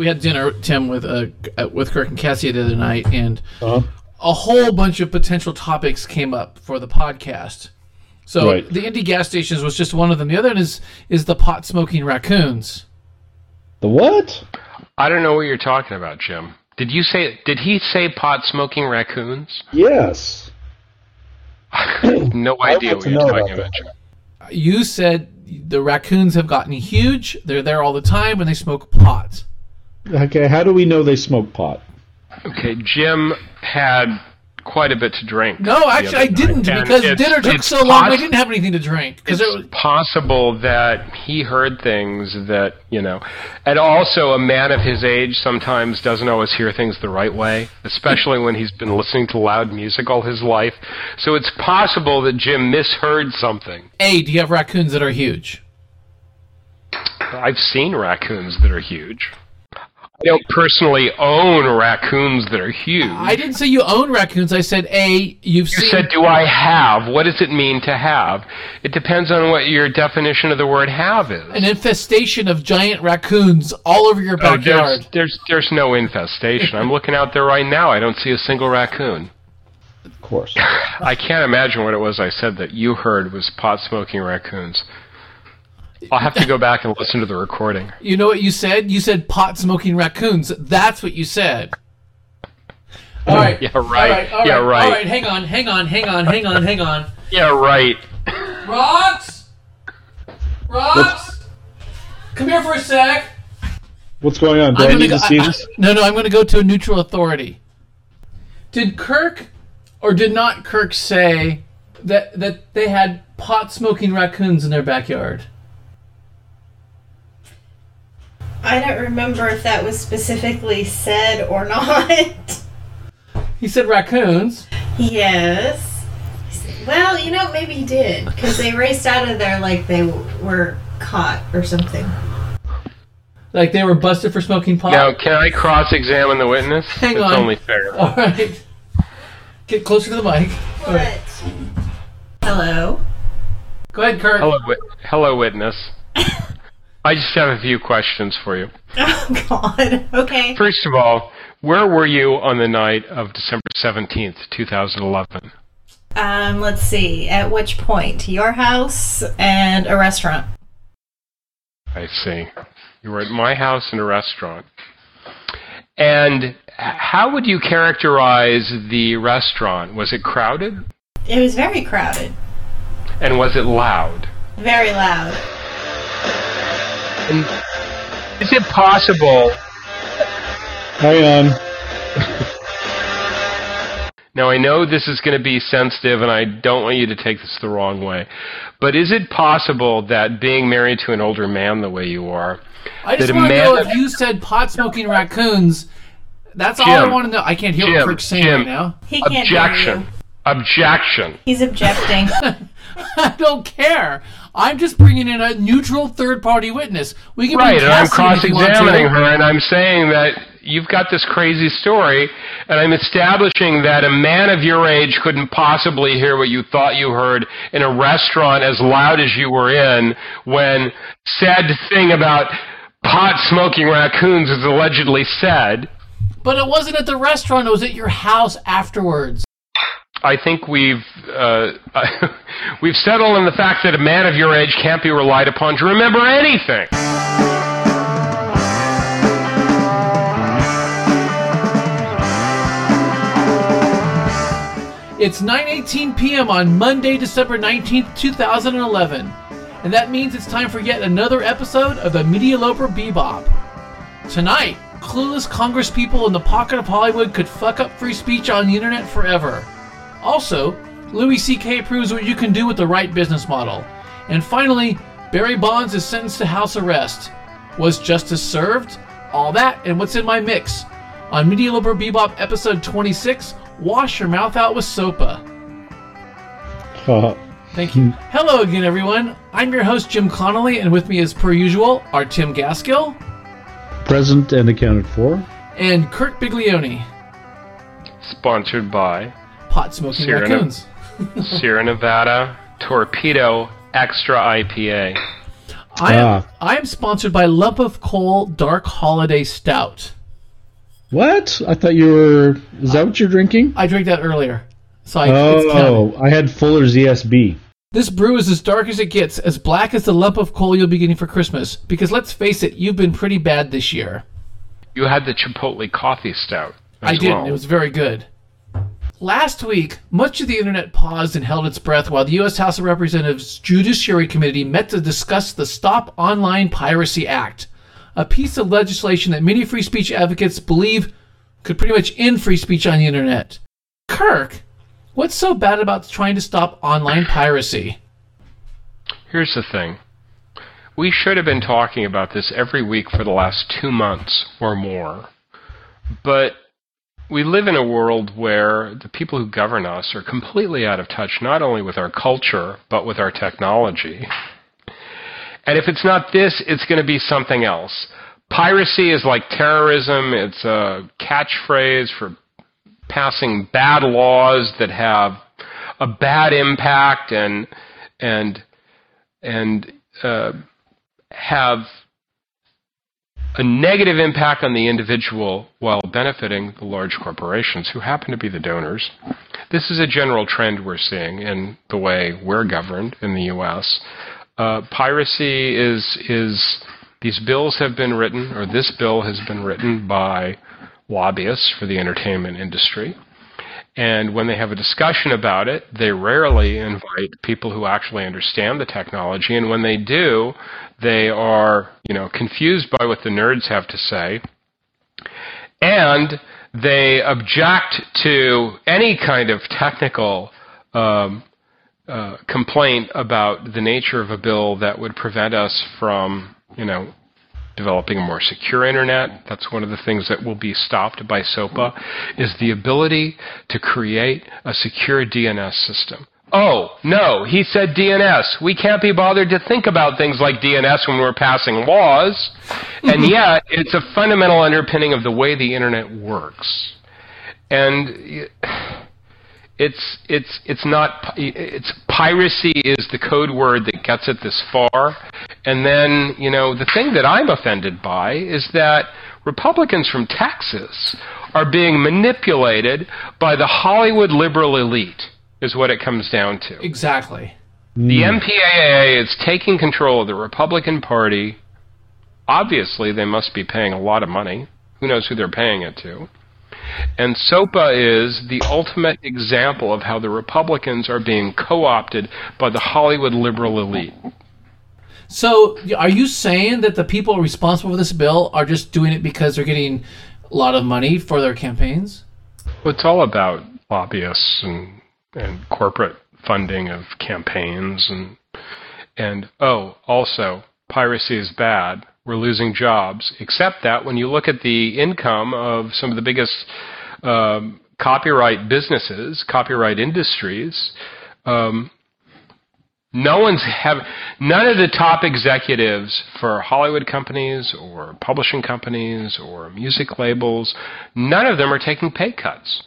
we had dinner, Tim, with Kirk and Cassie the other night, and a whole bunch of potential topics came up for the podcast. So the indie gas stations was just one of them. The other one is the pot smoking raccoons. The what? I don't know what you're talking about, Jim. Did you say? Did he say pot smoking raccoons? Yes. No idea what you're talking about, Jim. You said the raccoons have gotten huge. They're there all the time, and they smoke pot. Okay, how do we know they smoke pot? Okay, Jim had quite a bit to drink. No, actually, I didn't because dinner took so long. I didn't have anything to drink. Because it's possible that he heard things that and also a man of his age sometimes doesn't always hear things the right way, especially when he's been listening to loud music all his life. So it's possible that Jim misheard something. Hey, do you have raccoons that are huge? I've seen raccoons that are huge. I don't personally own raccoons that are huge. I didn't say you own raccoons. I said, you've seen... You said, do I have? What does it mean to have? It depends on what your definition of the word have is. An infestation of giant raccoons all over your backyard. There's no infestation. I'm looking out there right now. I don't see a single raccoon. Of course. I can't imagine what it was I said that you heard was pot-smoking raccoons. I'll have to go back and listen to the recording. You know what you said? You said pot-smoking raccoons. That's what you said. All right. Yeah, right. All right. All right, hang on. Yeah, right. Rox! Come here for a sec. What's going on? Do I need to see this? No, I'm going to go to a neutral authority. Did Kirk or did not Kirk say that they had pot-smoking raccoons in their backyard? I don't remember if that was specifically said or not. He said raccoons. Yes. He said, well, maybe he did, because they raced out of there like they were caught or something. Like they were busted for smoking pot? Now, can I cross-examine the witness? Hang on. It's only fair. All right. Get closer to the mic. What? Right. Hello? Go ahead, Kurt. Hello, witness. I just have a few questions for you. Oh, God. Okay. First of all, where were you on the night of December 17th, 2011? Let's see. At which point? Your house and a restaurant. I see. You were at my house and a restaurant. And how would you characterize the restaurant? Was it crowded? It was very crowded. And was it loud? Very loud. And is it possible? Hang on. Now, I know this is going to be sensitive, and I don't want you to take this the wrong way, but is it possible that being married to an older man the way you are... I just want to know if you said pot-smoking raccoons. That's all I want to know. I can't hear what Kirk's saying right now. He can't hear you. Objection. He's objecting. I don't care. I'm just bringing in a neutral third-party witness. We can right, and I'm cross-examining her, and I'm saying that you've got this crazy story, and I'm establishing that a man of your age couldn't possibly hear what you thought you heard in a restaurant as loud as you were in when said thing about pot-smoking raccoons is allegedly said. But it wasn't at the restaurant. It was at your house afterwards. I think we've settled on the fact that a man of your age can't be relied upon to remember anything. It's 9:18 p.m. on Monday, December 19th, 2011. And that means it's time for yet another episode of the Medialoper Bebop. Tonight, clueless congresspeople in the pocket of Hollywood could fuck up free speech on the internet forever. Also, Louis C.K. proves what you can do with the right business model. And finally, Barry Bonds is sentenced to house arrest. Was justice served? All that and what's in my mix. On Medialoper Bebop episode 26, wash your mouth out with SOPA. Thank you. Hello again, everyone. I'm your host, Jim Connolly, and with me as per usual are Tim Gaskill. Present and accounted for. And Kurt Biglione. Sponsored by... pot-smoking raccoons. Sierra Nevada Torpedo Extra IPA. I am sponsored by Lump of Coal Dark Holiday Stout. What? I thought you were... Is that what you're drinking? I drank that earlier. So I had Fuller's ESB. This brew is as dark as it gets, as black as the lump of coal you'll be getting for Christmas. Because let's face it, you've been pretty bad this year. You had the Chipotle coffee stout as I did. Well. It was very good. Last week, much of the internet paused and held its breath while the U.S. House of Representatives Judiciary Committee met to discuss the Stop Online Piracy Act, a piece of legislation that many free speech advocates believe could pretty much end free speech on the internet. Kirk, what's so bad about trying to stop online piracy? Here's the thing. We should have been talking about this every week for the last 2 months or more. But we live in a world where the people who govern us are completely out of touch, not only with our culture, but with our technology. And if it's not this, it's going to be something else. Piracy is like terrorism. It's a catchphrase for passing bad laws that have a bad impact and have a negative impact on the individual while benefiting the large corporations who happen to be the donors. This is a general trend we're seeing in the way we're governed in the U.S. Piracy is these bills have been written, or this bill has been written by lobbyists for the entertainment industry. And when they have a discussion about it, they rarely invite people who actually understand the technology. And when they do, they are, confused by what the nerds have to say. And they object to any kind of technical complaint about the nature of a bill that would prevent us from, developing a more secure internet. That's one of the things that will be stopped by SOPA, is the ability to create a secure DNS system. Oh, no, he said DNS. We can't be bothered to think about things like DNS when we're passing laws. And yet, it's a fundamental underpinning of the way the internet works. And piracy is the code word that gets it this far. And then, the thing that I'm offended by is that Republicans from Texas are being manipulated by the Hollywood liberal elite, is what it comes down to. Exactly. The MPAA is taking control of the Republican Party. Obviously, they must be paying a lot of money. Who knows who they're paying it to? And SOPA is the ultimate example of how the Republicans are being co-opted by the Hollywood liberal elite. So are you saying that the people responsible for this bill are just doing it because they're getting a lot of money for their campaigns? Well, it's all about lobbyists and corporate funding of campaigns. Also, piracy is bad. We're losing jobs, except that when you look at the income of some of the biggest copyright industries, none of the top executives for Hollywood companies or publishing companies or music labels, none of them are taking pay cuts.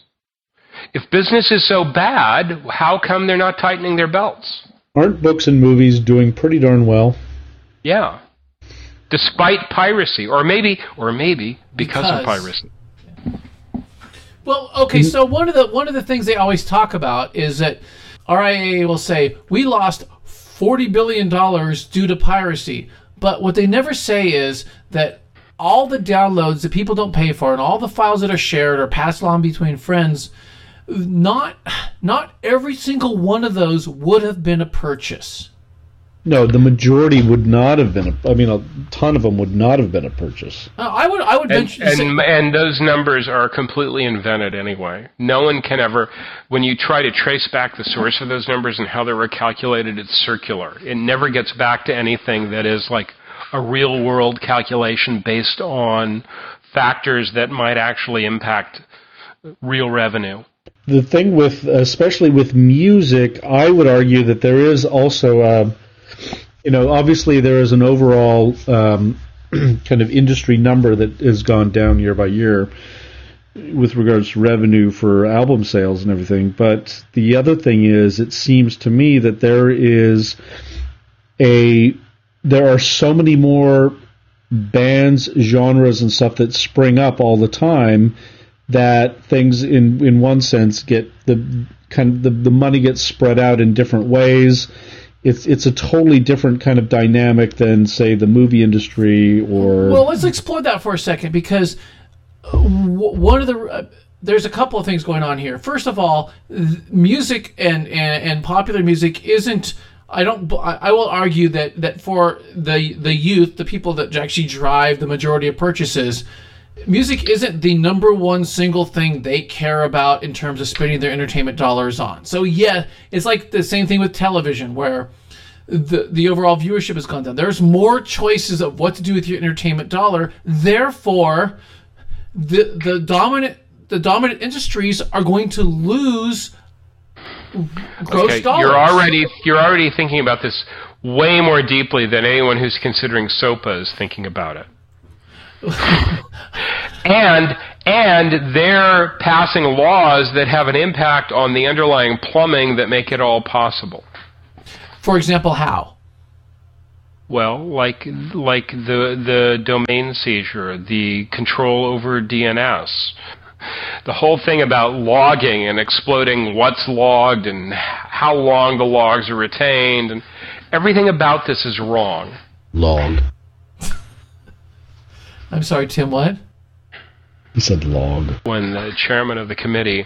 If business is so bad, how come they're not tightening their belts? Aren't books and movies doing pretty darn well? Yeah. Despite piracy, or maybe because of piracy. Well, okay. So one of the things they always talk about is that RIAA will say we lost $40 billion due to piracy, but what they never say is that all the downloads that people don't pay for and all the files that are shared or passed along between friends, not every single one of those would have been a purchase. No, the majority would not have been. A ton of them would not have been a purchase. I would venture to say, and those numbers are completely invented anyway. No one can ever. When you try to trace back the source of those numbers and how they were calculated, it's circular. It never gets back to anything that is like a real-world calculation based on factors that might actually impact real revenue. The thing with, especially with music, I would argue that there is also obviously there is an overall kind of industry number that has gone down year by year with regards to revenue for album sales and everything. But the other thing is, it seems to me that there is a there are so many more bands, genres, and stuff that spring up all the time that things, in one sense, get the kind of the money gets spread out in different ways. It's a totally different kind of dynamic than, say, the movie industry or... Well, let's explore that for a second, because one of the... there's a couple of things going on here. First of all, music and popular music isn't... I will argue that for the youth, the people that actually drive the majority of purchases, music isn't the number one single thing they care about in terms of spending their entertainment dollars on. So yeah, it's like the same thing with television, where the overall viewership has gone down. There's more choices of what to do with your entertainment dollar. Therefore, the dominant industries are going to lose gross dollars. You're already thinking about this way more deeply than anyone who's considering SOPA is thinking about it. and they're passing laws that have an impact on the underlying plumbing that make it all possible. For example, how? Well, like the domain seizure, the control over DNS, the whole thing about logging and exploding what's logged and how long the logs are retained, and everything about this is wrong. Log. I'm sorry, Tim, what? He said log. When the chairman of the committee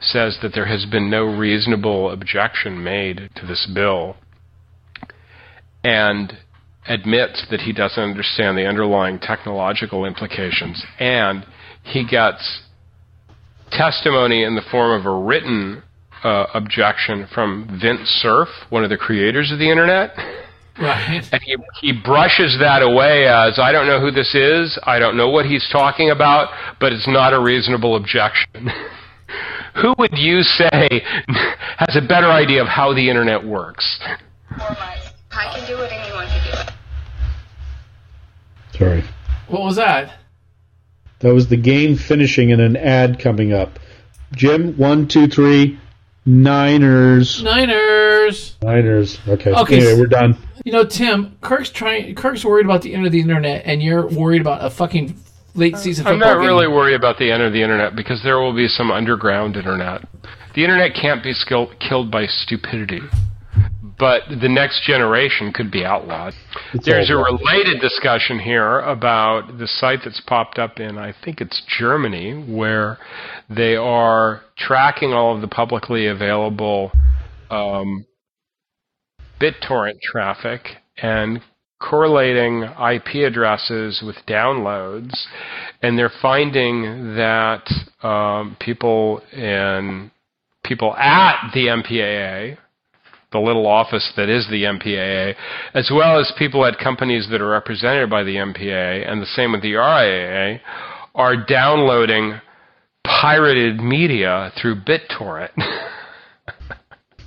says that there has been no reasonable objection made to this bill and admits that he doesn't understand the underlying technological implications, and he gets testimony in the form of a written objection from Vint Cerf, one of the creators of the Internet. Right. And he brushes that away as, I don't know who this is, I don't know what he's talking about, but it's not a reasonable objection. Who would you say has a better idea of how the Internet works? I can do it, anyone can do it. Sorry. What was that? That was the game finishing and an ad coming up. Jim, 1, 2, 3... Niners. Okay. Anyway, we're done. You know, Tim, Kirk's worried about the end of the internet, and you're worried about a fucking late season football game. I'm not really worried about the end of the internet, because there will be some underground internet. The internet can't be killed by stupidity, but the next generation could be outlawed. There's a related discussion here about the site that's popped up in, I think it's Germany, where they are tracking all of the publicly available BitTorrent traffic and correlating IP addresses with downloads, and they're finding that people at the MPAA, the little office that is the MPAA, as well as people at companies that are represented by the MPAA, and the same with the RIAA, are downloading pirated media through BitTorrent.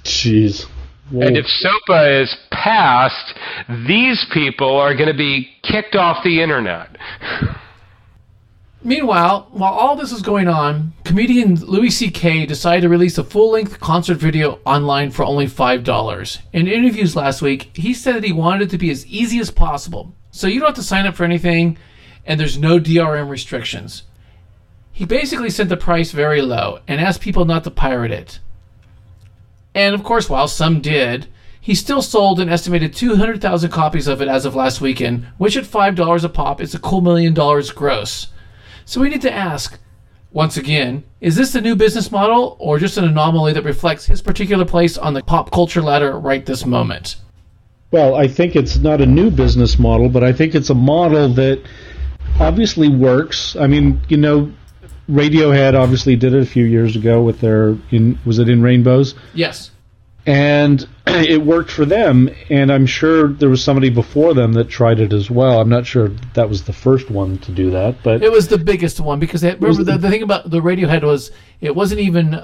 Jeez. Whoa. And if SOPA is passed, these people are going to be kicked off the internet. Meanwhile, while all this is going on, comedian Louis C.K. decided to release a full-length concert video online for only $5. In interviews last week, he said that he wanted it to be as easy as possible, so you don't have to sign up for anything, and there's no DRM restrictions. He basically set the price very low and asked people not to pirate it. And of course, while some did, he still sold an estimated 200,000 copies of it as of last weekend, which at $5 a pop is a cool $1 million gross. So we need to ask, once again, is this the new business model or just an anomaly that reflects his particular place on the pop culture ladder right this moment? Well, I think it's not a new business model, but I think it's a model that obviously works. I mean, you know, Radiohead obviously did it a few years ago with their, was it In Rainbows? Yes. And it worked for them, and I'm sure there was somebody before them that tried it as well. I'm not sure that was the first one to do that, but it was the biggest one, because remember the thing about the Radiohead was it wasn't even it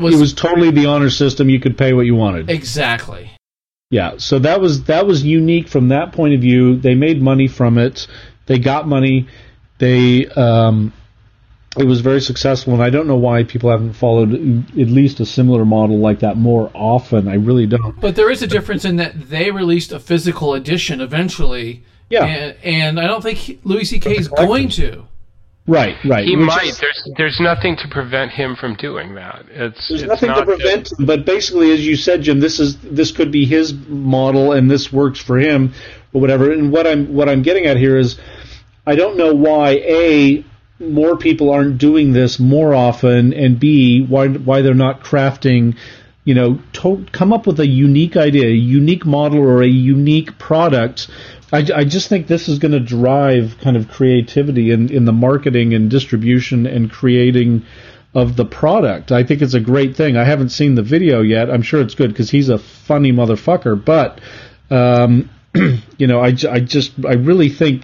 was totally the honor system. You could pay what you wanted. Exactly. Yeah, so that was unique from that point of view. They made money from it. They got money. They It was very successful, and I don't know why people haven't followed at least a similar model like that more often. I really don't. But there is a difference in that they released a physical edition eventually. Yeah. And I don't think Louis C.K. is going to. Right, right. He might. There's nothing to prevent him from doing that. There's nothing to prevent him, but basically, as you said, Jim, this could be his model, and this works for him, or whatever. And what I'm getting at here is, I don't know why A, more people aren't doing this more often, and B, why they're not crafting, come up with a unique idea, a unique model, or a unique product. I just think this is going to drive kind of creativity in the marketing and distribution and creating of the product. I think it's a great thing. I haven't seen the video yet. I'm sure it's good because he's a funny motherfucker. But, I really think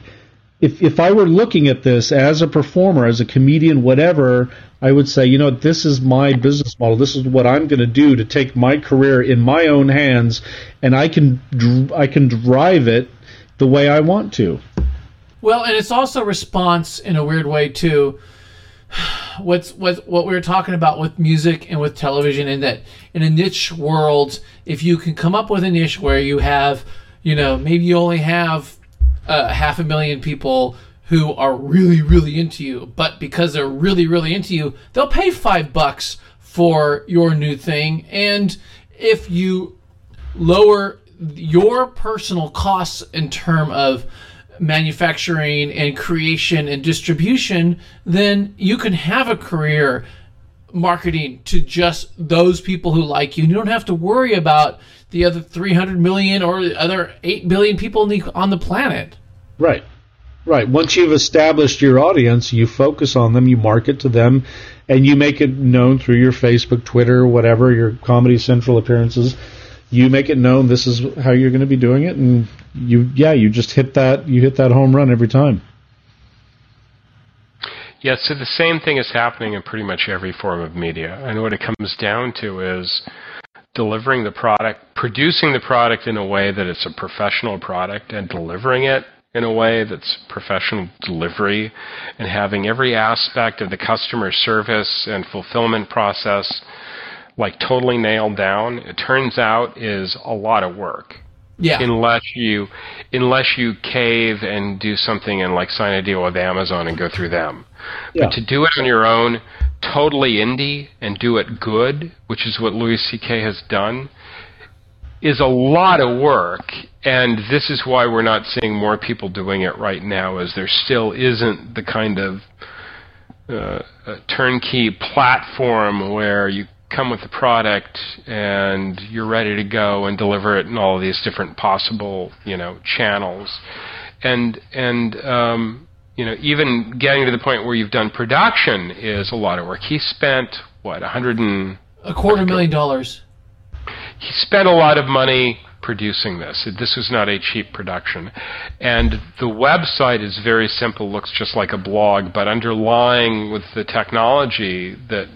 if I were looking at this as a performer, as a comedian, whatever, I would say, this is my business model. This is what I'm going to do to take my career in my own hands, and I can drive it the way I want to. Well, and it's also a response in a weird way to what we were talking about with music and with television, and that in a niche world, if you can come up with a niche where you have, maybe you only have 500,000 people who are really, really into you, but because they're really, really into you, they'll pay $5 for your new thing. And if you lower your personal costs in term of manufacturing and creation and distribution, then you can have a career marketing to just those people who like you. You don't have to worry about the other 300 million or the other 8 billion people on the planet. Right. Right. Once you've established your audience, you focus on them, you market to them, and you make it known through your Facebook, Twitter, whatever, your Comedy Central appearances. You make it known this is how you're going to be doing it, and you just hit that home run every time. Yeah, so the same thing is happening in pretty much every form of media. And what it comes down to is delivering the product, producing the product in a way that it's a professional product, and delivering it in a way that's professional delivery, and having every aspect of the customer service and fulfillment process totally nailed down, it turns out is a lot of work. Yeah. Unless you cave and do something and sign a deal with Amazon and go through them. Yeah. But to do it on your own, totally indie, and do it good, which is what Louis C.K. has done, is a lot of work. And this is why we're not seeing more people doing it right now, is there still isn't the kind of turnkey platform where you come with the product and you're ready to go and deliver it in all these different possible, channels. Even getting to the point where you've done production is a lot of work. He spent $250,000. He spent a lot of money producing this. This was not a cheap production. And the website is very simple, looks just like a blog, but underlying with the technology that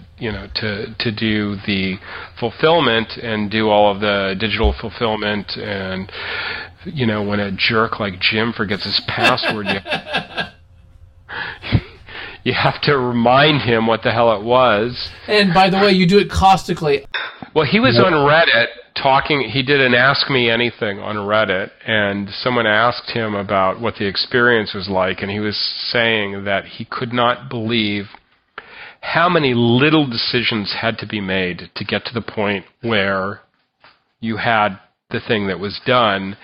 to do the fulfillment and do all of the digital fulfillment, and when a jerk like Jim forgets his password, you have to remind him what the hell it was. And by the way, you do it caustically. Well, he was on Reddit talking. He did an Ask Me Anything on Reddit, and someone asked him about what the experience was like, and he was saying that he could not believe how many little decisions had to be made to get to the point where you had the thing that was done,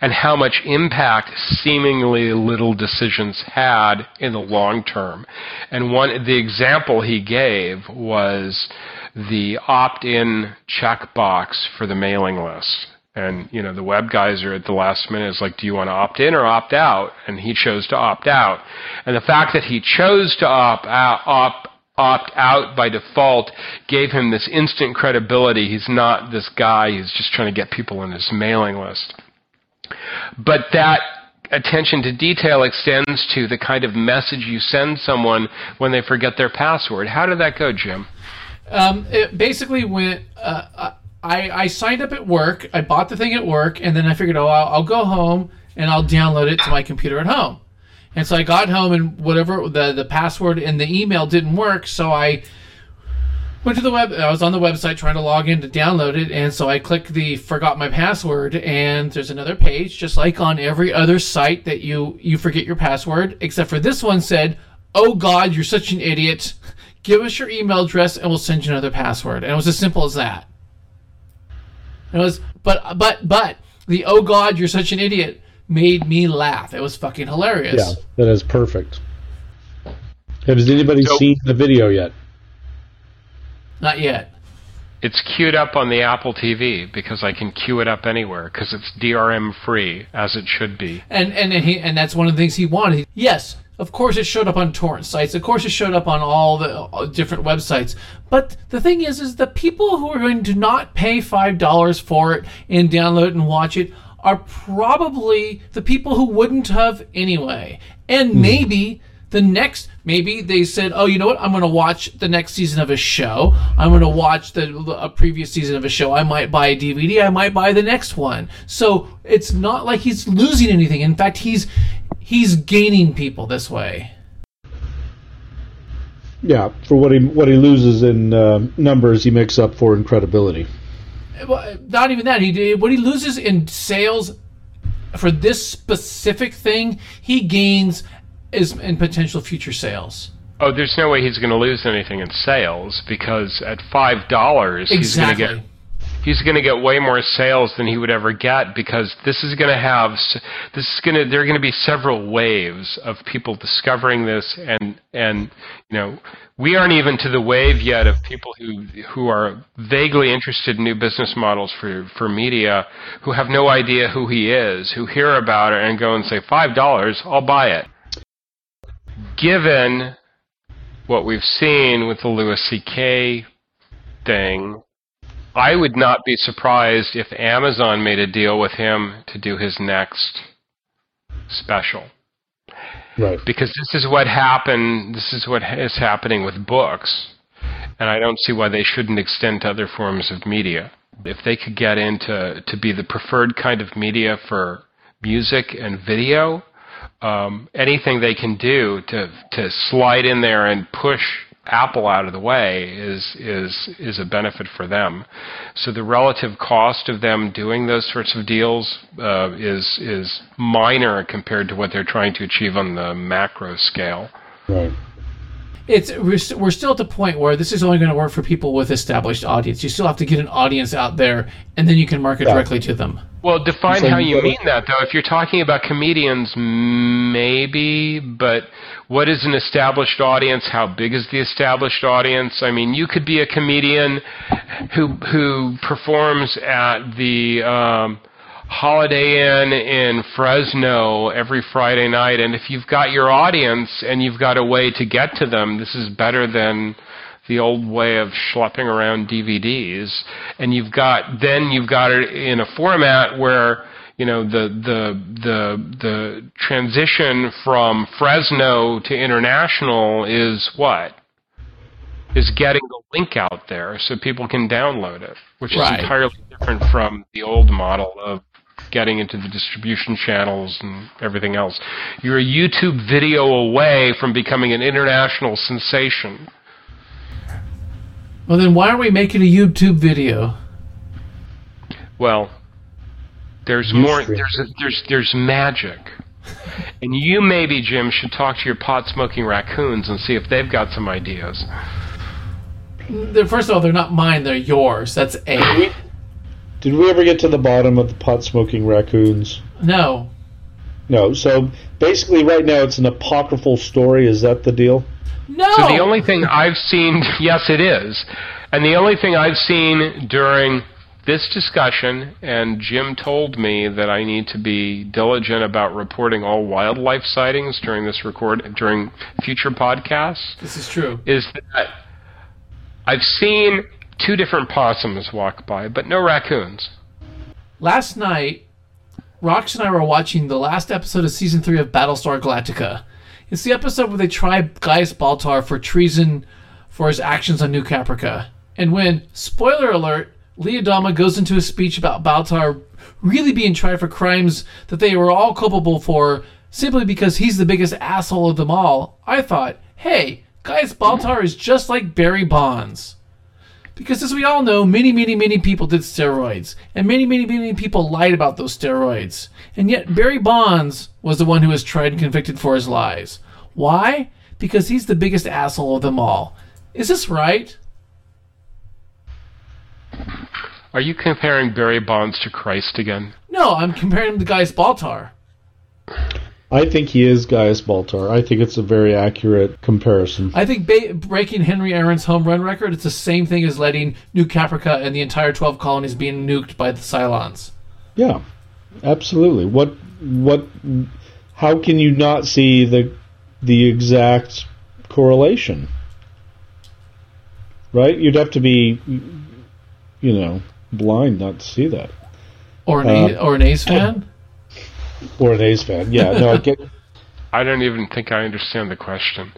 and how much impact seemingly little decisions had in the long term. And the example he gave was the opt-in checkbox for the mailing list. And, the web guys are at the last minute. It's do you want to opt in or opt out? And he chose to opt out. And the fact that he chose to opt out by default gave him this instant credibility. He's not this guy who's just trying to get people on his mailing list. But that attention to detail extends to the kind of message you send someone when they forget their password. How did that go, Jim? It basically went, I signed up at work, I bought the thing at work, and then I figured, I'll go home and I'll download it to my computer at home. And so I got home, and whatever the password and the email didn't work, so I went to the web. I was on the website trying to log in to download it, and so I clicked the forgot my password, and there's another page, just like on every other site that you forget your password, except for this one said, "Oh God, you're such an idiot. Give us your email address, and we'll send you another password." And it was as simple as that. It was, but the "Oh God, you're such an idiot" made me laugh. It was fucking hilarious. Yeah, that is perfect. Has anybody seen the video yet? Not yet. It's queued up on the Apple TV because I can queue it up anywhere because it's DRM free, as it should be. And that's one of the things he wanted. Yes, of course it showed up on torrent sites. Of course it showed up on all the different websites. But the thing is the people who are going to not pay $5 for it and download and watch it are probably the people who wouldn't have anyway. And maybe they said, "Oh, you know what? I'm going to watch the next season of a show. I'm going to watch a previous season of a show. I might buy a DVD. I might buy the next one." So it's not like he's losing anything. In fact, he's gaining people this way. Yeah, for what he loses in numbers, he makes up for in credibility. Well, not even that. What he loses in sales for this specific thing, he gains in potential future sales. Oh, there's no way he's going to lose anything in sales because at $5, exactly. He's going to get way more sales than he would ever get because there are going to be several waves of people discovering this, and you know, we aren't even to the wave yet of people who are vaguely interested in new business models for media, who have no idea who he is, who hear about it and go and say, $5, I'll buy it. Given what we've seen with the Louis C.K. thing, I would not be surprised if Amazon made a deal with him to do his next special. Right. Because this is what is happening with books, and I don't see why they shouldn't extend to other forms of media. If they could get to be the preferred kind of media for music and video, anything they can do to slide in there and push Apple out of the way is a benefit for them. So the relative cost of them doing those sorts of deals is minor compared to what they're trying to achieve on the macro scale. Right. We're still at the point where this is only going to work for people with established audience. You still have to get an audience out there, and then you can market directly to them. Well, define how you mean that, though. If you're talking about comedians, maybe, but what is an established audience? How big is the established audience? I mean, you could be a comedian who performs at the Holiday Inn in Fresno every Friday night, and if you've got your audience and you've got a way to get to them, this is better than the old way of schlepping around DVDs. And you've got it in a format where, you know, the transition from Fresno to international is what? Is getting the link out there so people can download it, which is entirely different from the old model of getting into the distribution channels and everything else. You're a YouTube video away from becoming an international sensation. Well, then why are we making a YouTube video? Well, there's more. There's magic. And you maybe, Jim, should talk to your pot-smoking raccoons and see if they've got some ideas. First of all, they're not mine. They're yours. That's A. Did we ever get to the bottom of the pot-smoking raccoons? No. No. So basically right now it's an apocryphal story. Is that the deal? No. So the only thing I've seen... Yes, it is. And the only thing I've seen during this discussion, and Jim told me that I need to be diligent about reporting all wildlife sightings during future podcasts. This is true. Is that I've seen two different possums walk by, but no raccoons. Last night, Rox and I were watching the last episode of Season 3 of Battlestar Galactica. It's the episode where they try Gaius Baltar for treason for his actions on New Caprica. And when, spoiler alert, Lee Adama goes into a speech about Baltar really being tried for crimes that they were all culpable for simply because he's the biggest asshole of them all, I thought, hey, Gaius Baltar is just like Barry Bonds. Because as we all know, many, many, many people did steroids. And many, many, many people lied about those steroids. And yet Barry Bonds was the one who was tried and convicted for his lies. Why? Because he's the biggest asshole of them all. Is this right? Are you comparing Barry Bonds to Christ again? No, I'm comparing him to Gaius Baltar. I think he is Gaius Baltar. I think it's a very accurate comparison. I think breaking Henry Aaron's home run record, it's the same thing as letting New Caprica and the entire 12 colonies being nuked by the Cylons. Yeah, absolutely. What? How can you not see the exact correlation? Right? You'd have to be, you know, blind not to see that. Or an A's fan? Or an A's fan, yeah. No, I get. I don't even think I understand the question.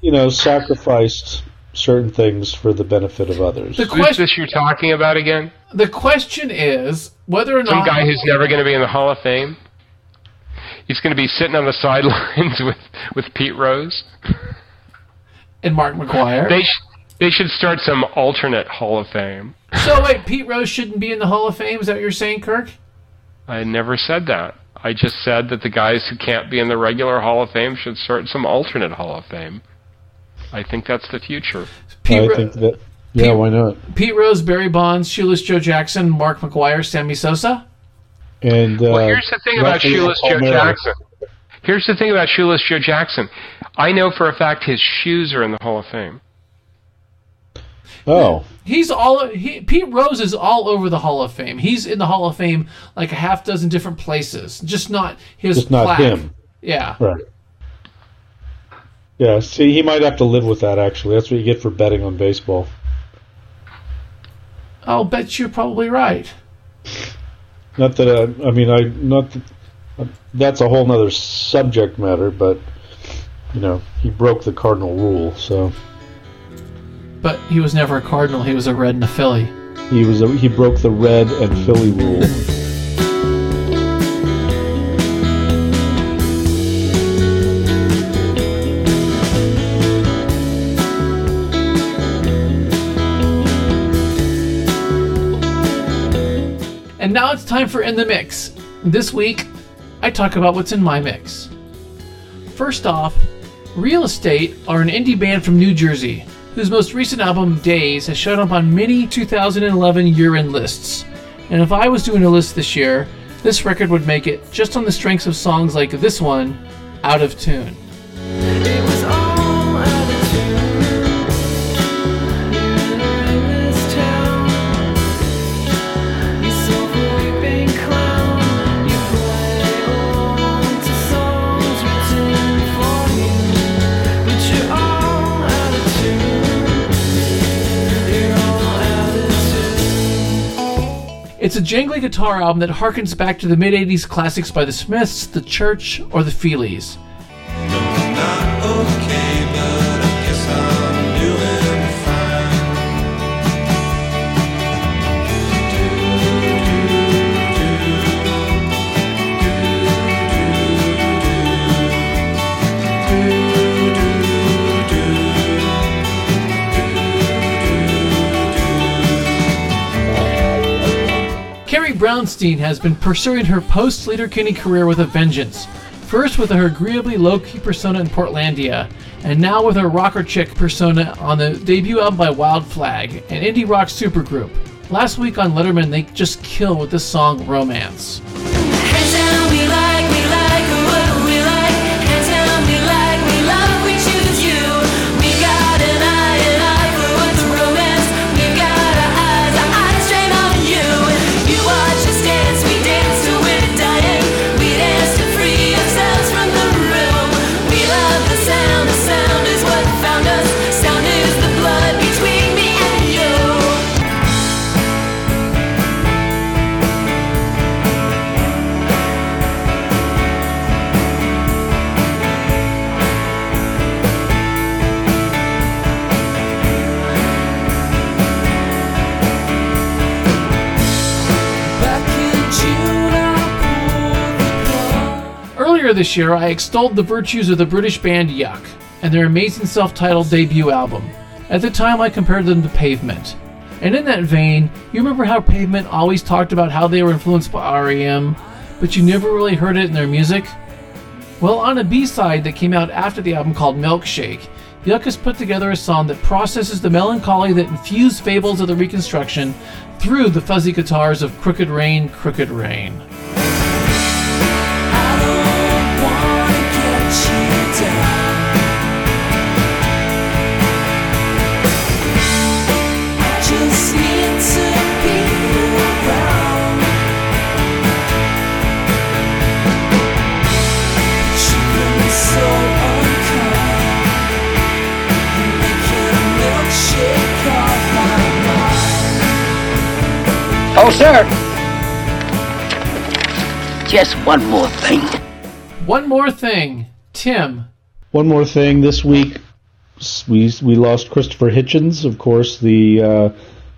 You know, sacrificed certain things for the benefit of others. The question is this you're talking about again? The question is whether or not... Some guy who's never going to be in the Hall of Fame? He's going to be sitting on the sidelines with Pete Rose? And Mark McGwire? They should start some alternate Hall of Fame. So wait, Pete Rose shouldn't be in the Hall of Fame? Is that what you're saying, Kirk? I never said that. I just said that the guys who can't be in the regular Hall of Fame should start some alternate Hall of Fame. I think that's the future. Why not? Pete Rose, Barry Bonds, Shoeless Joe Jackson, Mark McGwire, Sammy Sosa? And, well, here's the thing about Shoeless Joe Jackson. Here's the thing about Shoeless Joe Jackson. I know for a fact his shoes are in the Hall of Fame. Oh, Pete Rose is all over the Hall of Fame. He's in the Hall of Fame like a half dozen different places, just not him. Yeah, right. Yeah, see, he might have to live with that. Actually, that's what you get for betting on baseball. I'll bet you're probably right. Not that that's a whole other subject matter, but you know, he broke the cardinal rule, so. But he was never a Cardinal. He was a Red and a Philly. He broke the Red and Philly rule. And now it's time for In the Mix. This week, I talk about what's in my mix. First off, Real Estate are an indie band from New Jersey, whose most recent album, Days, has shown up on many 2011 year-end lists. And if I was doing a list this year, this record would make it just on the strengths of songs like this one, Out of Tune. It was all out of tune. You're in this town. You silver weeping clown. You play on to songs written for you. But you're all out of tune. It's a jangly guitar album that harkens back to the mid-80s classics by the Smiths, the Church, or the Feelies. Brownstein has been pursuing her post-Leaderkenny career with a vengeance, first with her agreeably low-key persona in Portlandia, and now with her rocker chick persona on the debut album by Wild Flag, an indie rock supergroup. Last week on Letterman, they just kill with the song Romance. this year, I extolled the virtues of the British band Yuck and their amazing self-titled debut album. At the time, I compared them to Pavement. And in that vein, you remember how Pavement always talked about how they were influenced by REM, but you never really heard it in their music? Well, on a B-side that came out after the album called Milkshake, Yuck has put together a song that processes the melancholy that infused fables of the Reconstruction through the fuzzy guitars of Crooked Rain, Crooked Rain. Oh, sir. Just one more thing. One more thing, Tim. One more thing. This week, we lost Christopher Hitchens, of course, the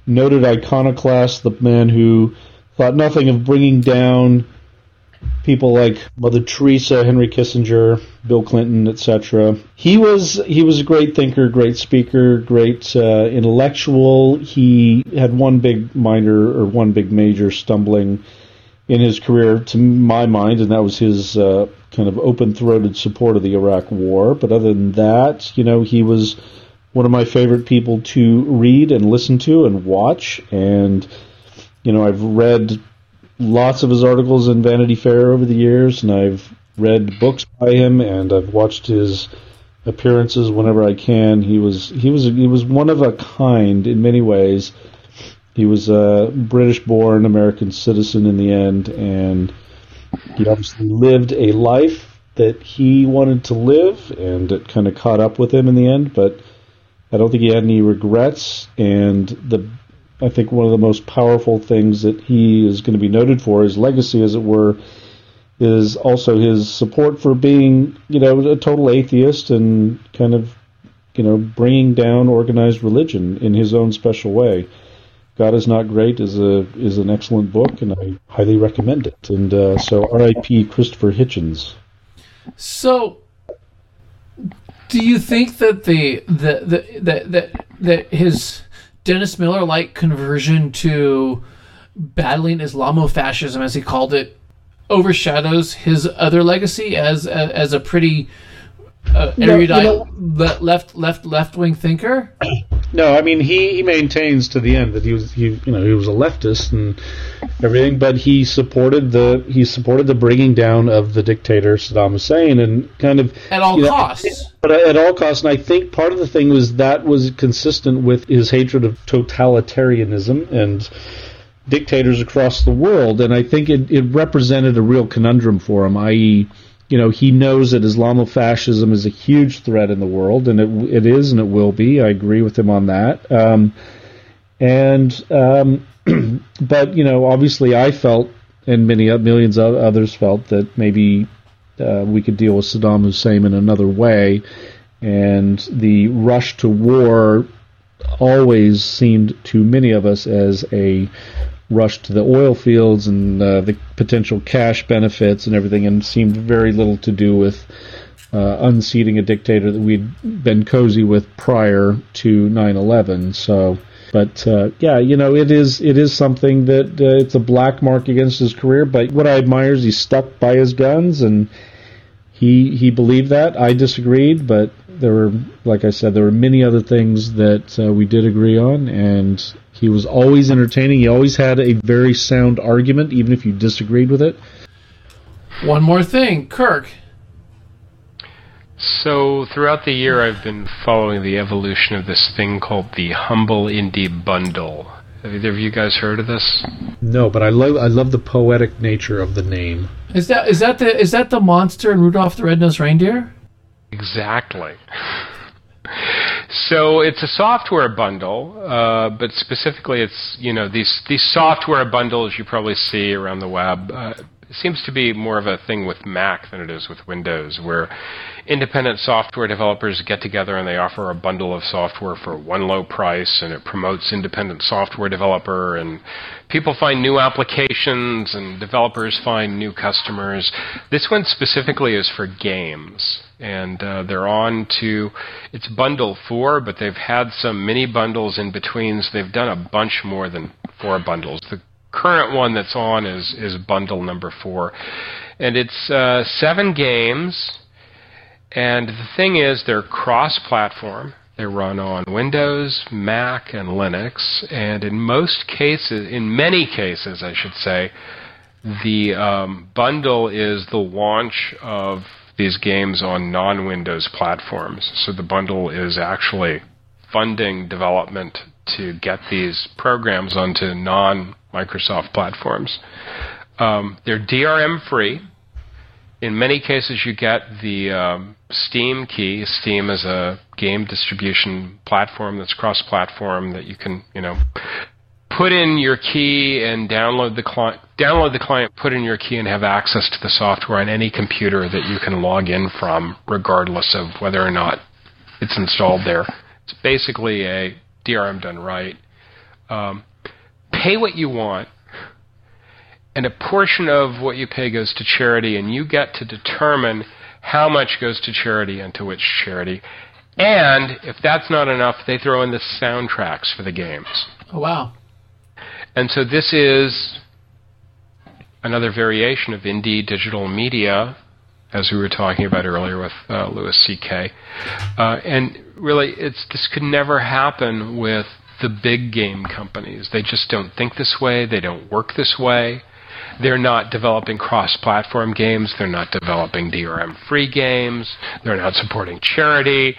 noted iconoclast, the man who thought nothing of bringing down people like Mother Teresa, Henry Kissinger, Bill Clinton, etc. He was a great thinker, great speaker, great intellectual. He had one big major stumbling in his career, to my mind, and that was his kind of open-throated support of the Iraq War. But other than that, he was one of my favorite people to read and listen to and watch. And, I've read lots of his articles in Vanity Fair over the years, and I've read books by him, and I've watched his appearances whenever I can. He was one of a kind in many ways. He was a British-born American citizen in the end, and he obviously lived a life that he wanted to live, and it kind of caught up with him in the end, but I don't think he had any regrets. And I think one of the most powerful things that he is going to be noted for, his legacy, as it were, is also his support for being, a total atheist and kind of, bringing down organized religion in his own special way. God Is Not Great is an excellent book, and I highly recommend it. And so R.I.P. Christopher Hitchens. So, do you think that that his Dennis Miller-like conversion to battling Islamofascism, as he called it, overshadows his other legacy as a pretty erudite left-wing thinker? No, I mean he maintains to the end that he was a leftist and everything, but he supported the bringing down of the dictator Saddam Hussein, and kind of at all costs. But at all costs, and I think part of the thing was that was consistent with his hatred of totalitarianism and dictators across the world, and I think it represented a real conundrum for him, i.e., he knows that Islamofascism is a huge threat in the world, and it is and it will be. I agree with him on that. But, obviously I felt, and millions of others felt, that maybe we could deal with Saddam Hussein in another way. And the rush to war always seemed to many of us as a rush to the oil fields and the potential cash benefits and everything, and seemed very little to do with unseating a dictator that we'd been cozy with prior to 9/11. So, but it is something that it's a black mark against his career. But what I admire is he stuck by his guns, and he believed that. I disagreed, but there were, like I said, there were many other things that we did agree on, and he was always entertaining. He always had a very sound argument, even if you disagreed with it. One more thing, Kirk. So throughout the year, I've been following the evolution of this thing called the Humble Indie Bundle. Have either of you guys heard of this? No, but I love the poetic nature of the name. Is that the monster in Rudolph the Red-Nosed Reindeer? Exactly. So it's a software bundle, but specifically it's these software bundles you probably see around the web. It seems to be more of a thing with Mac than it is with Windows, where independent software developers get together and they offer a bundle of software for one low price, and it promotes independent software developer, and people find new applications, and developers find new customers. This one specifically is for games, and they're on to, it's bundle 4, but they've had some mini bundles in between, so they've done a bunch more than 4 bundles. The current one that's on is bundle number 4, and it's 7 games, and the thing is they're cross-platform. They run on Windows, Mac, and Linux, and in most cases, in many cases I should say, the bundle is the launch of these games on non-Windows platforms. So the bundle is actually funding development to get these programs onto non-Microsoft platforms. They're DRM free. In many cases you get the Steam key. Steam is a game distribution platform that's cross-platform that you can, you know, put in your key and download the client, put in your key and have access to the software on any computer that you can log in from, regardless of whether or not it's installed there. It's basically a DRM done right. Pay what you want, and a portion of what you pay goes to charity, and you get to determine how much goes to charity and to which charity. And if that's not enough, they throw in the soundtracks for the games. Oh, wow. And so this is another variation of indie digital media, as we were talking about earlier with Louis C.K. And really, this could never happen with the big game companies. They just don't think this way. They don't work this way. They're not developing cross-platform games. They're not developing DRM-free games. They're not supporting charity.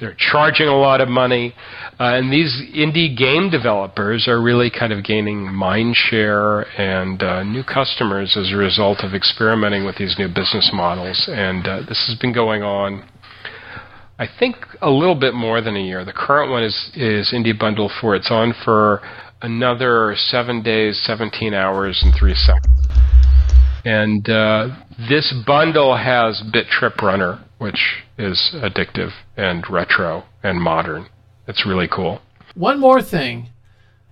They're charging a lot of money. And these indie game developers are really kind of gaining mind share and new customers as a result of experimenting with these new business models. And this has been going on, I think, a little bit more than a year. The current one is Indie Bundle 4. It's on for another 7 days, 17 hours, and 3 seconds. And this bundle has Bit Trip Runner, which is addictive and retro and modern. It's really cool. One more thing.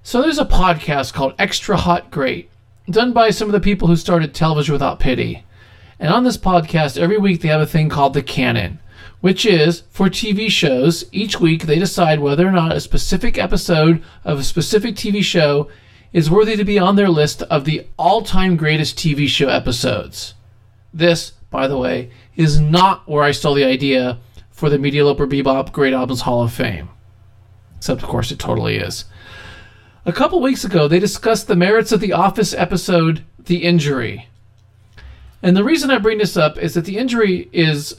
So there's a podcast called Extra Hot Great, done by some of the people who started Television Without Pity. And on this podcast, every week they have a thing called The Canon, which is, for TV shows, each week they decide whether or not a specific episode of a specific TV show is worthy to be on their list of the all-time greatest TV show episodes. This, by the way, is not where I stole the idea for the Medialoper Bebop Great Albums Hall of Fame. Except, of course, it totally is. A couple weeks ago, they discussed the merits of The Office episode, The Injury. And the reason I bring this up is that The Injury is,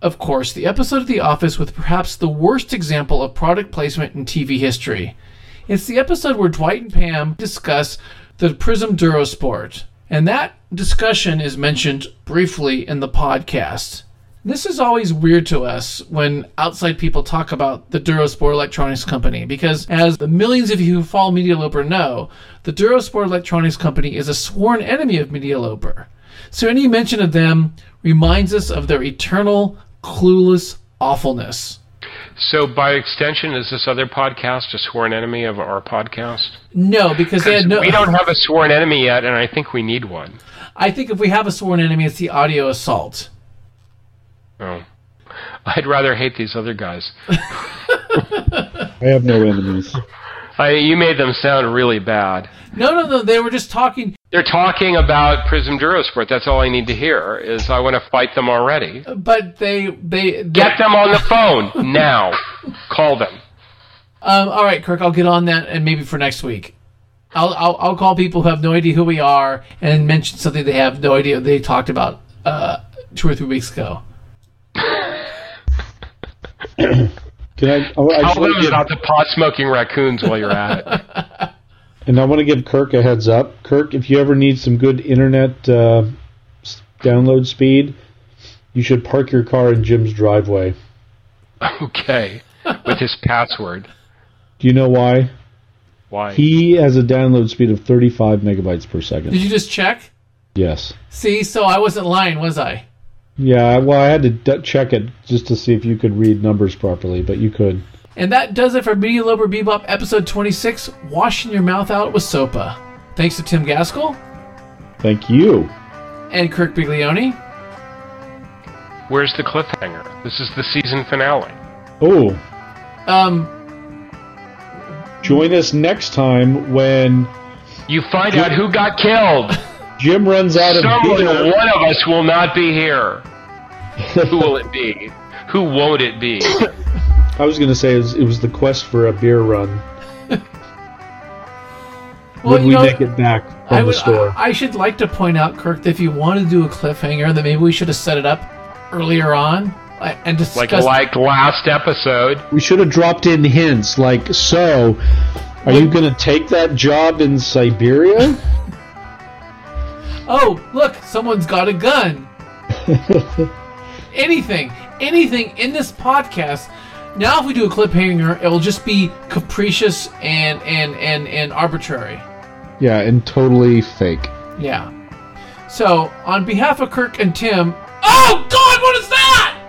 of course, the episode of The Office with perhaps the worst example of product placement in TV history. It's the episode where Dwight and Pam discuss the Prism Durosport, and that discussion is mentioned briefly in the podcast. This is always weird to us when outside people talk about the Durosport Electronics Company, because as the millions of you who follow Medialoper know, the Durosport Electronics Company is a sworn enemy of Medialoper. So any mention of them reminds us of their eternal clueless awfulness. So by extension, is this other podcast a sworn enemy of our podcast? No, because they had no... We don't have a sworn enemy yet, and I think we need one. I think if we have a sworn enemy, it's the audio assault. Oh. I'd rather hate these other guys. I have no enemies. You made them sound really bad. No, they were just talking... They're talking about Prism Durosport. That's all I need to hear, is I want to fight them already. But they get them on the phone now. Call them. All right, Kirk, I'll get on that, and maybe for next week. I'll call people who have no idea who we are and mention something they have no idea they talked about 2 or 3 weeks ago. Tell them about the pot-smoking raccoons while you're at it. And I want to give Kirk a heads up. Kirk, if you ever need some good internet download speed, you should park your car in Jim's driveway. Okay. With his password. Do you know why? Why? He has a download speed of 35 megabytes per second. Did you just check? Yes. See, so I wasn't lying, was I? Yeah, well, I had to check it just to see if you could read numbers properly, but you could. And that does it for Medialoper Bebop episode 26, Washing Your Mouth Out with SOPA. Thanks to Tim Gaskill. Thank you. And Kurt Biglione. Where's the cliffhanger? This is the season finale. Oh. Join us next time when... You find out who got killed. Jim runs out of beer. One of us will not be here. Who will it be? Who won't it be? I was going to say it was the quest for a beer run. Well, would we make it back from the store? I should like to point out, Kirk, that if you want to do a cliffhanger, that maybe we should have set it up earlier on and discussed... Like last episode. We should have dropped in hints, like, so, are you going to take that job in Siberia? Oh, look, someone's got a gun. Anything in this podcast. Now if we do a cliffhanger, it'll just be capricious and arbitrary. Yeah, and totally fake. Yeah. So, on behalf of Kirk and Tim... Oh, God, what is that?